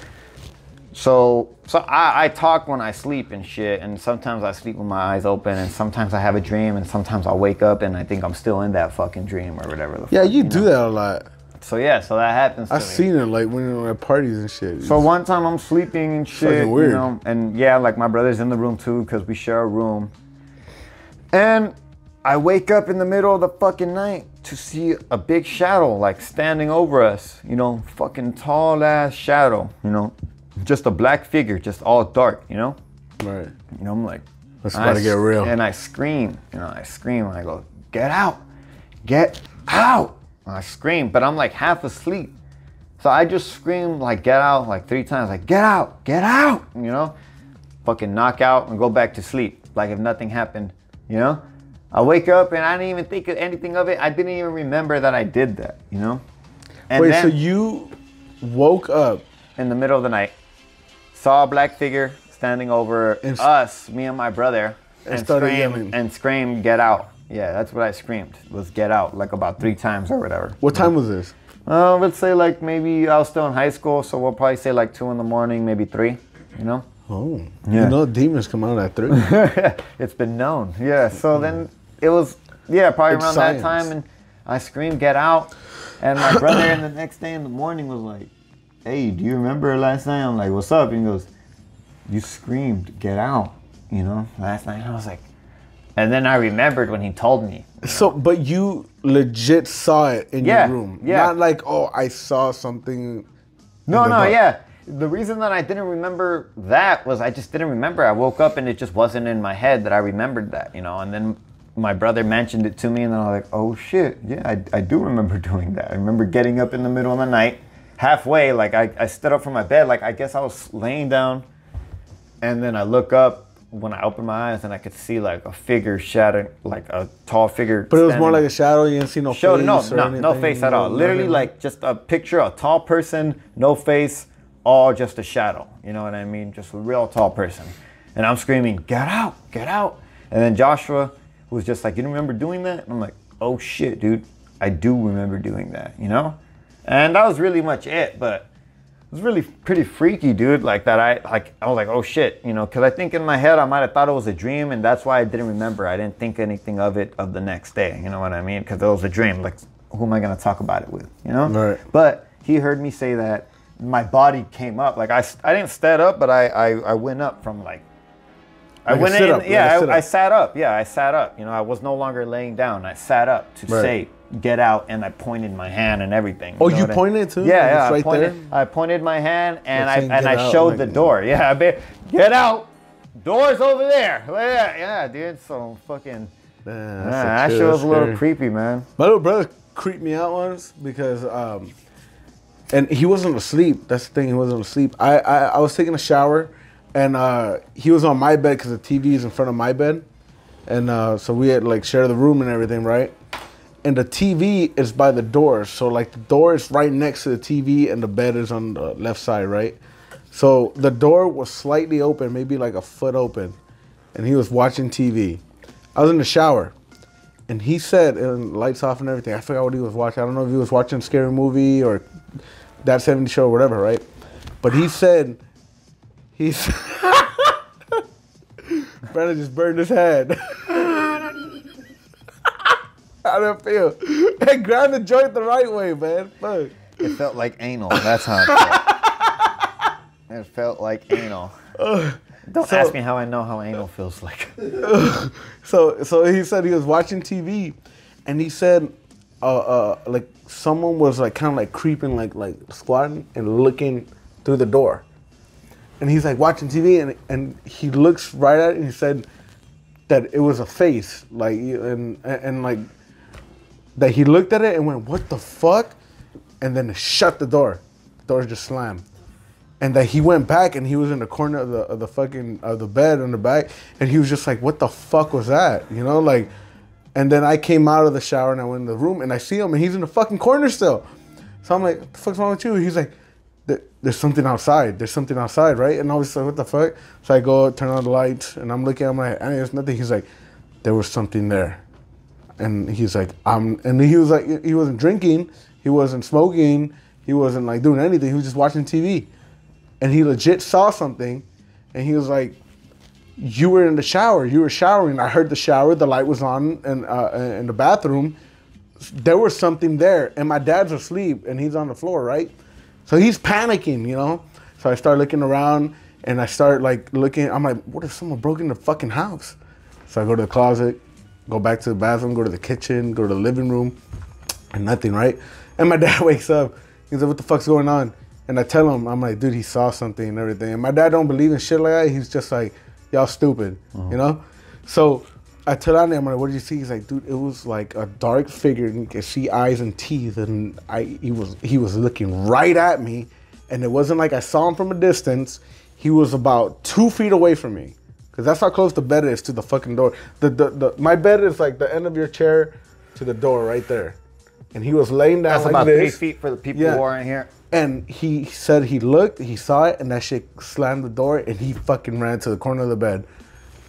So I talk when I sleep and shit, and sometimes I sleep with my eyes open, and sometimes I have a dream, and sometimes I wake up and I think I'm still in that fucking dream or whatever. The yeah, fuck, you do know? That a lot. So yeah, so that happens to me. I've seen it like when we're at parties and shit. So one time I'm sleeping and shit, weird. You know, and yeah, like my brother's in the room too because we share a room. And I wake up in the middle of the fucking night to see a big shadow like standing over us, you know, fucking tall ass shadow, you know, just a black figure, just all dark, you know? Right. You know, I'm like, that's about to get real. And I scream, you know, and I go, get out, get out. I scream, but I'm like half asleep. So I just scream like get out like 3 times, like get out, you know? Fucking knock out and go back to sleep. Like if nothing happened, you know? I wake up and I didn't even think of anything of it. I didn't even remember that I did that, you know? And wait, so you woke up in the middle of the night, saw a black figure standing over us, me and my brother, and screamed, get out. Yeah, that's what I screamed, was get out, like about 3 times or whatever. What time was this? Let's say like maybe I was still in high school, so we'll probably say like 2 in the morning, maybe 3, you know? Oh, yeah. You know demons come out at 3. It's been known, yeah. So then it was, yeah, probably around that time, and I screamed, get out. And my brother and the next day in the morning was like, hey, do you remember last night? I'm like, what's up? And he goes, you screamed, get out, you know, last night. I was like, and then I remembered when he told me. So, but you legit saw it in your room? Yeah. Not like, oh, I saw something. No, yeah. The reason that I didn't remember that was I just didn't remember. I woke up and it just wasn't in my head that I remembered that, you know. And then my brother mentioned it to me, and then I was like, oh, shit. Yeah, I do remember doing that. I remember getting up in the middle of the night, halfway, like I stood up from my bed, like I guess I was laying down, and then I look up when I opened my eyes and I could see like a figure shattered, like a tall figure. But it was more like a shadow. You didn't see no face. No face at all. Literally like just a picture, a tall person, no face, all just a shadow. You know what I mean? Just a real tall person. And I'm screaming, get out, get out. And then Joshua was just like, you don't remember doing that? And I'm like, oh shit, dude. I do remember doing that, you know? And that was really much it, but it was really pretty freaky, dude. Like that I was like, oh shit, you know, cause I think in my head, I might've thought it was a dream, and that's why I didn't remember. I didn't think anything of it of the next day, you know what I mean? Cause it was a dream, like who am I gonna talk about it with, you know? Right. But he heard me say that, my body came up. Like I didn't stand up, but I went up from like I went in, yeah, like I sat up. Yeah, I sat up. You know, I was no longer laying down. I sat up to say, get out, and I pointed my hand and everything. Oh, you pointed too? Yeah, yeah. Right there? I pointed my hand and I showed the door. Yeah, I bet. Get out. Door's over there. Yeah, yeah, dude. So fucking. Man, that shit was a little creepy, man. My little brother creeped me out once because, and he wasn't asleep. That's the thing. He wasn't asleep. I was taking a shower. And he was on my bed because the TV is in front of my bed. And so we had like share the room and everything, right? And the TV is by the door. So like the door is right next to the TV and the bed is on the left side, right? So the door was slightly open, maybe like a foot open. And he was watching TV. I was in the shower. And he said, and lights off and everything. I forgot what he was watching. I don't know if he was watching a scary movie or That 70 Show or whatever, right? But he said... He's brother just burned his head. How did it feel? Hey, grab the joint the right way, man. Look. It felt like anal. That's how it felt. It felt like anal. Don't ask me how I know how anal feels like. So he said he was watching TV, and he said, like someone was like kind of like creeping, like squatting and looking through the door. And he's like watching TV, and he looks right at it, and he said that it was a face, like and like that he looked at it and went, "What the fuck?" And then shut the door. The door just slammed, and that he went back and he was in the corner of the fucking of the bed on the back, and he was just like, "What the fuck was that?" You know, like. And then I came out of the shower and I went in the room and I see him and he's in the fucking corner still. So I'm like, "What the fuck's wrong with you?" He's like, there's something outside. There's something outside, right? And I was like, what the fuck? So I go, turn on the lights, and I'm looking. I'm like, hey, there's nothing. He's like, there was something there. And he's like, and he was like, he wasn't drinking. He wasn't smoking. He wasn't like doing anything. He was just watching TV. And he legit saw something. And he was like, you were in the shower. You were showering. I heard the shower. The light was on in the bathroom. There was something there. And my dad's asleep, and he's on the floor, right? So he's panicking, you know? So I start looking around and I start like looking. I'm like, what if someone broke into the fucking house? So I go to the closet, go back to the bathroom, go to the kitchen, go to the living room, and nothing, right? And my dad wakes up. He's like, what the fuck's going on? And I tell him, I'm like, dude, he saw something and everything. And my dad don't believe in shit like that. He's just like, y'all stupid, you know? So I tell him, I'm like, what did you see? He's like, dude, it was like a dark figure, and you could see eyes and teeth, and he was looking right at me, and it wasn't like I saw him from a distance. He was about 2 feet away from me, because that's how close the bed is to the fucking door. My bed is like the end of your chair to the door right there, and he was laying down. That's like about this. 3 feet for the people who aren't here. And he said he looked, he saw it, and that shit slammed the door, and he fucking ran to the corner of the bed,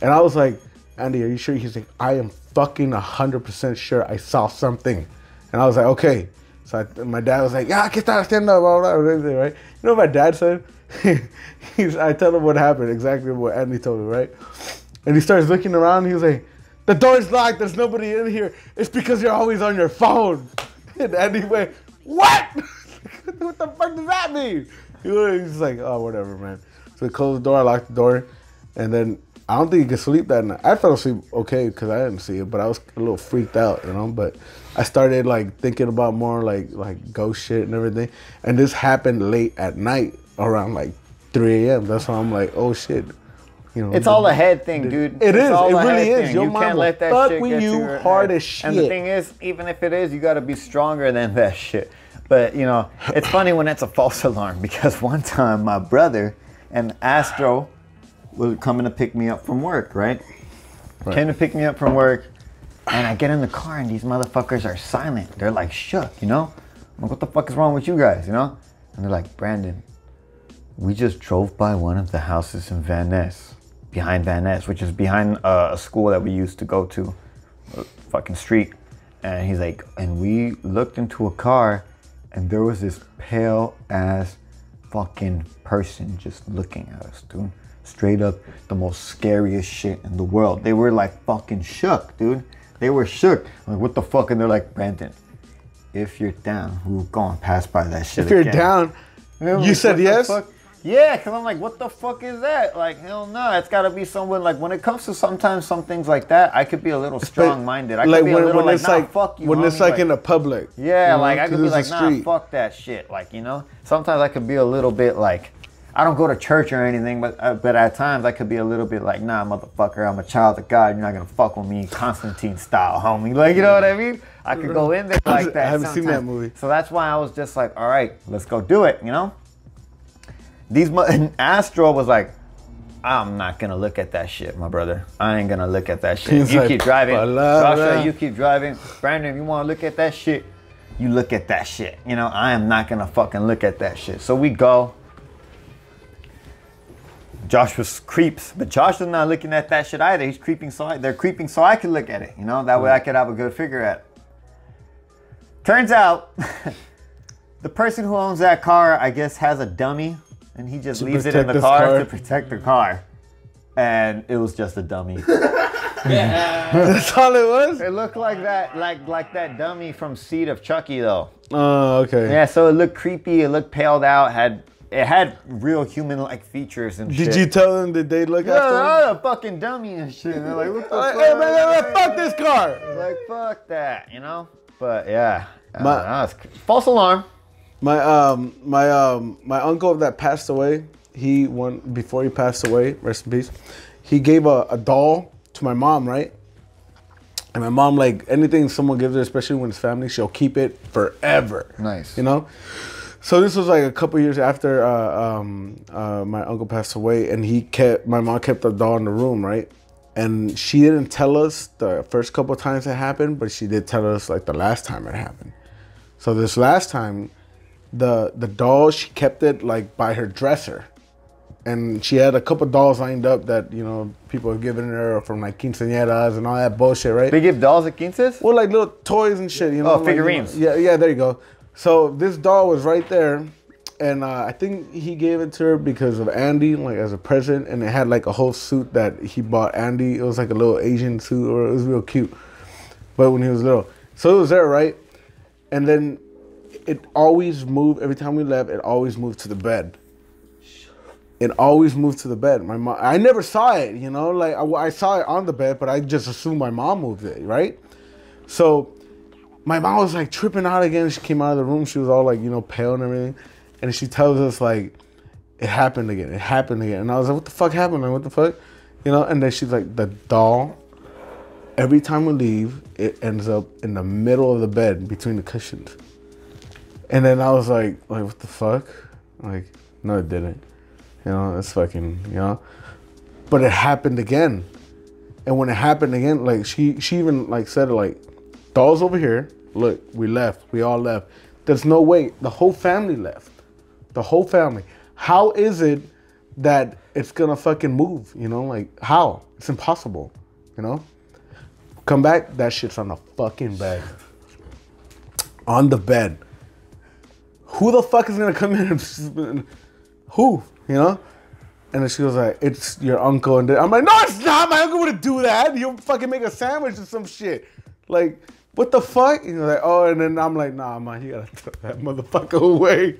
and I was like, Andy, are you sure? He's like, I am fucking 100% sure I saw something. And I was like, okay. So my dad was like, yeah, get out, stand up, all that, right? You know what my dad said? I tell him what happened, exactly what Andy told me, right? And he starts looking around, he was like, the door's locked, there's nobody in here. It's because you're always on your phone. And Andy went, what? What the fuck does that mean? He was like, oh, whatever, man. So he closed the door, I locked the door, and then I don't think you could sleep that night. I fell asleep okay because I didn't see it, but I was a little freaked out, you know? But I started like thinking about more like ghost shit and everything. And this happened late at night around like 3 a.m. That's why I'm like, oh shit. You know, it's all a head thing, dude. It is. It really is. Your mind will fuck with you hard as shit. And the thing is, even if it is, you got to be stronger than that shit. But, you know, it's funny when it's a false alarm, because one time my brother and Astro was coming to pick me up from work, right? Came to pick me up from work, and I get in the car and these motherfuckers are silent. They're like shook, you know? I'm like, what the fuck is wrong with you guys, you know? And they're like, Brandon, we just drove by one of the houses in Van Ness, behind Van Ness, which is behind a school that we used to go to, a fucking street. And he's like, and we looked into a car and there was this pale ass fucking person just looking at us, dude. Straight up the most scariest shit in the world. They were like fucking shook, dude. They were shook. I'm like, what the fuck? And they're like, Brandon, if you're down, we're gonna pass by that shit. If you're down, you said yes? Yeah, because I'm like, what the fuck is that? Like, hell no, it's got to be someone, like, when it comes to sometimes some things like that, I could be a little strong-minded. I could be a little like, nah, fuck you, homie. When it's like in the public. Yeah, like, I could be like, nah, fuck that shit, like, you know? Sometimes I could be a little bit like, I don't go to church or anything, but at times I could be a little bit like, nah, motherfucker, I'm a child of God, you're not going to fuck with me, Constantine style, homie. Like, you know what I mean? I could go in there like that. I haven't seen that movie. So that's why I was just like, all right, let's go do it, you know? And Astro was like, I'm not gonna look at that shit, my brother. I ain't gonna look at that shit. He's you like, keep driving. Joshua, you keep driving. Brandon, if you wanna look at that shit, you look at that shit. You know, I am not gonna fucking look at that shit. So we go. Joshua creeps, but Joshua's not looking at that shit either. He's creeping, they're creeping so I can look at it. You know, that way I could have a good figure at it. Turns out, the person who owns that car, I guess, has a dummy. And he just leaves it in the car to protect the car. And it was just a dummy. Yeah. That's all it was? It looked like that like that dummy from Seed of Chucky though. Oh, okay. Yeah, so it looked creepy, it looked paled out, it had real human-like features and shit. Did you tell them that they look after him? No, a fucking dummy and shit. And they're like, what the fuck? Hey, man, fuck this car! Like, fuck that, you know? But yeah. False alarm. My uncle that passed away, before he passed away, rest in peace, he gave a doll to my mom, right? And my mom, like, anything someone gives her, especially when it's family, she'll keep it forever. Nice. You know? So this was like a couple years after my uncle passed away, and my mom kept the doll in the room, right? And she didn't tell us the first couple times it happened, but she did tell us like the last time it happened. So this last time, the doll, she kept it like by her dresser, and she had a couple dolls lined up that, you know, people have given her from like quinceañeras and all that bullshit, right? They give dolls at quinces? Well, like little toys and shit, you know. Oh, figurines. Like, you know, yeah, there you go. So this doll was right there, and I think he gave it to her because of Andy, like as a present, and it had like a whole suit that he bought Andy. It was like a little Asian suit, or it was real cute, but when he was little. So it was there, right? And then it always moved. Every time we left, it always moved to the bed. It always moved to the bed. My mom, I never saw it, you know, like I saw it on the bed, but I just assumed my mom moved it, right? So my mom was like tripping out again. She came out of the room. She was all like, you know, pale and everything. And she tells us like, it happened again. It happened again. And I was like, what the fuck happened? Like, what the fuck? You know, and then she's like, the doll, every time we leave, it ends up in the middle of the bed between the cushions. And then I was like, what the fuck? Like, no, it didn't. You know, it's fucking, you know. But it happened again. And when it happened again, like, she even, like, said, like, dolls over here. Look, we left. We all left. There's no way. The whole family left. The whole family. How is it that it's gonna fucking move, you know? Like, how? It's impossible, you know? Come back, that shit's on the fucking bed. On the bed. Who the fuck is gonna come in? Who, you know? And then she was like, it's your uncle. And I'm like, no, it's not. My uncle wouldn't do that. He'll fucking make a sandwich or some shit. Like, what the fuck? And you're like, oh, and then I'm like, nah, man, you gotta throw that motherfucker away.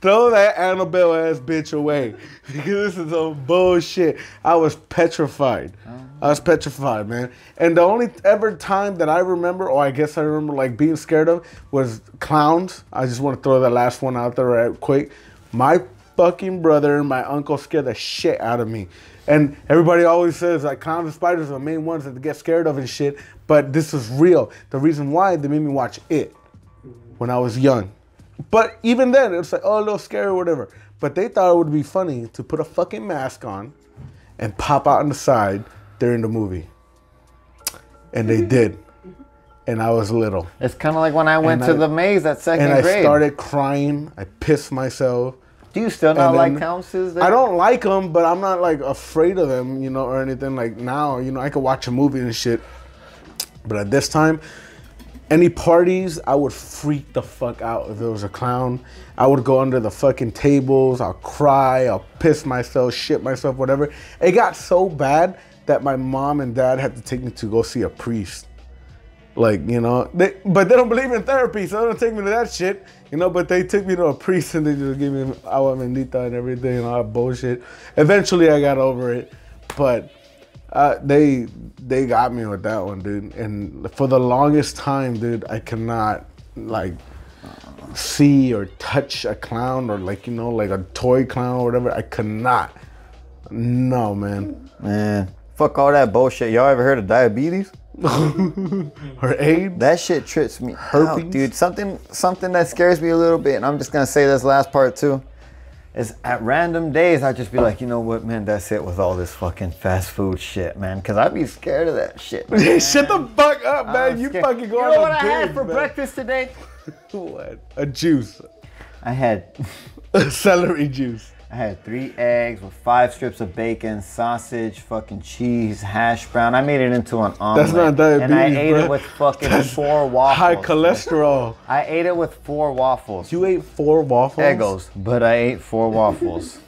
Throw that Annabelle ass bitch away. Because this is some bullshit. I was petrified. I was petrified, man. And the only ever time that I remember, or I guess I remember like being scared of, was clowns. I just want to throw that last one out there right quick. My fucking brother and my uncle scared the shit out of me. And everybody always says like clowns and spiders are the main ones that they get scared of and shit. But this is real. The reason why, they made me watch It when I was young. But even then, it's like, oh, a little scary or whatever. But they thought it would be funny to put a fucking mask on and pop out on the side during the movie. And they did. And I was little. It's kind of like when I went to the maze at second grade. And I started crying. I pissed myself. Do you still not like houses? I don't like them, but I'm not like afraid of them, you know, or anything. Like now, you know, I could watch a movie and shit. But at this time, any parties, I would freak the fuck out if there was a clown. I would go under the fucking tables. I'll cry. I'll piss myself, shit myself, whatever. It got so bad that my mom and dad had to take me to go see a priest. Like, you know, but they don't believe in therapy, so they don't take me to that shit. You know, but they took me to a priest and they just gave me agua bendita and everything and all that bullshit. Eventually, I got over it, but they got me with that one, dude. And for the longest time, dude, I cannot, like, see or touch a clown or, like, you know, like a toy clown or whatever. I could not. No, man. Man, fuck all that bullshit. Y'all ever heard of diabetes? Or AIDS? That shit trips me out, dude. Something that scares me a little bit, and I'm just gonna say this last part too, is at random days I'd just be like, you know what, man, that's it with all this fucking fast food shit, man, because I'd be scared of that shit, man. Shut the fuck up, man. I'm scared. Fucking go on. You know what I had for breakfast today? What? A juice. I had celery juice. I had 3 eggs with 5 strips of bacon, sausage, fucking cheese, hash brown. I made it into an omelet. That's not diabetes, and I ate it with fucking 4 waffles. High cholesterol. I ate it with 4 waffles. You ate 4 waffles? Eggos, but I ate 4 waffles.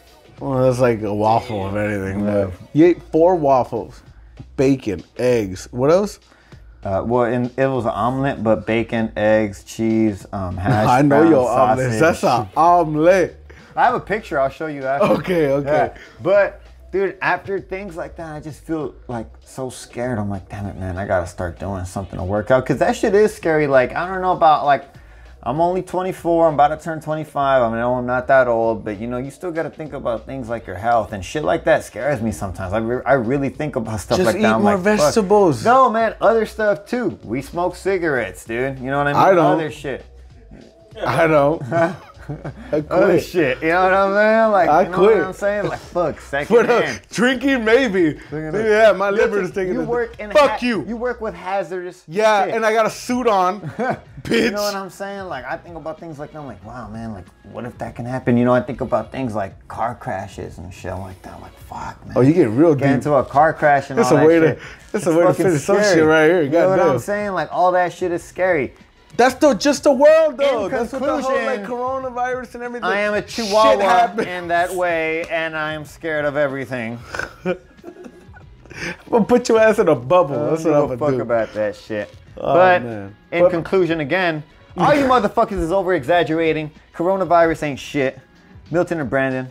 Well, that's like a waffle of anything. Yeah. You ate 4 waffles, bacon, eggs. What else? Well, it was an omelet, but bacon, eggs, cheese, hash brown, I know your sausage. Omelets. That's an omelet. I have a picture. I'll show you after. Okay. Yeah. But, dude, after things like that, I just feel, like, so scared. I'm like, damn it, man. I got to start doing something to work out. Because that shit is scary. Like, I don't know about, like, I'm only 24. I'm about to turn 25. I mean, I'm not that old. But, you know, you still got to think about things like your health. And shit like that scares me sometimes. I really think about stuff like that. Just eat more vegetables. Fuck. No, man. Other stuff, too. We smoke cigarettes, dude. You know what I mean? I don't. Other shit. I don't. Oh shit, you know what I'm saying? Like, I quit. What I'm saying? Like, fuck, secondhand. Drinking, maybe. Yeah, my liver is taking it. Fuck you. You work with hazardous shit. And I got a suit on, bitch. You know what I'm saying? Like, I think about things like that. I'm like, wow, man, like, what if that can happen? You know, I think about things like car crashes and shit like that. I'm like, fuck, man. Oh, you get real deep. Get into a car crash and all that shit. That's a way to finish some shit right here. You know what I'm saying? Like, all that shit is scary. That's just the world, though. That's what the whole, like, coronavirus and everything. I am a chihuahua in that way, and I'm scared of everything. I'm gonna put your ass in a bubble. That's what I'm gonna do. Fuck about that shit. Oh, but man. In conclusion, again, all you motherfuckers is over-exaggerating. Coronavirus ain't shit. Milton and Brandon,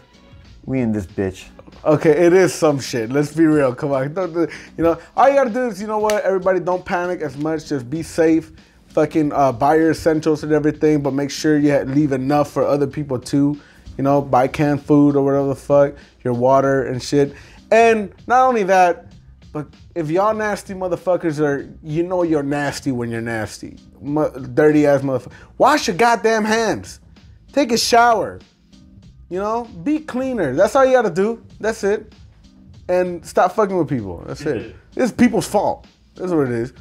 we in this bitch. Okay, it is some shit. Let's be real. Come on, you know, all you gotta do is, you know what, everybody, don't panic as much. Just be safe. Fucking buy your essentials and everything, but make sure you leave enough for other people too. You know, buy canned food or whatever the fuck, your water and shit. And not only that, but if y'all nasty motherfuckers are, you know you're nasty when you're nasty. Dirty ass motherfucker. Wash your goddamn hands. Take a shower. You know, be cleaner. That's all you gotta do. That's it. And stop fucking with people. That's it. It's people's fault. That's what it is.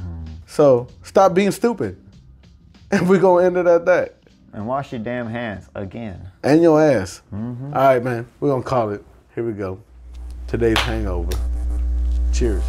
So, stop being stupid. And we're going to end it at that. And wash your damn hands again. And your ass. All right, man. We're going to call it. Here we go. Today's Hangover. Cheers.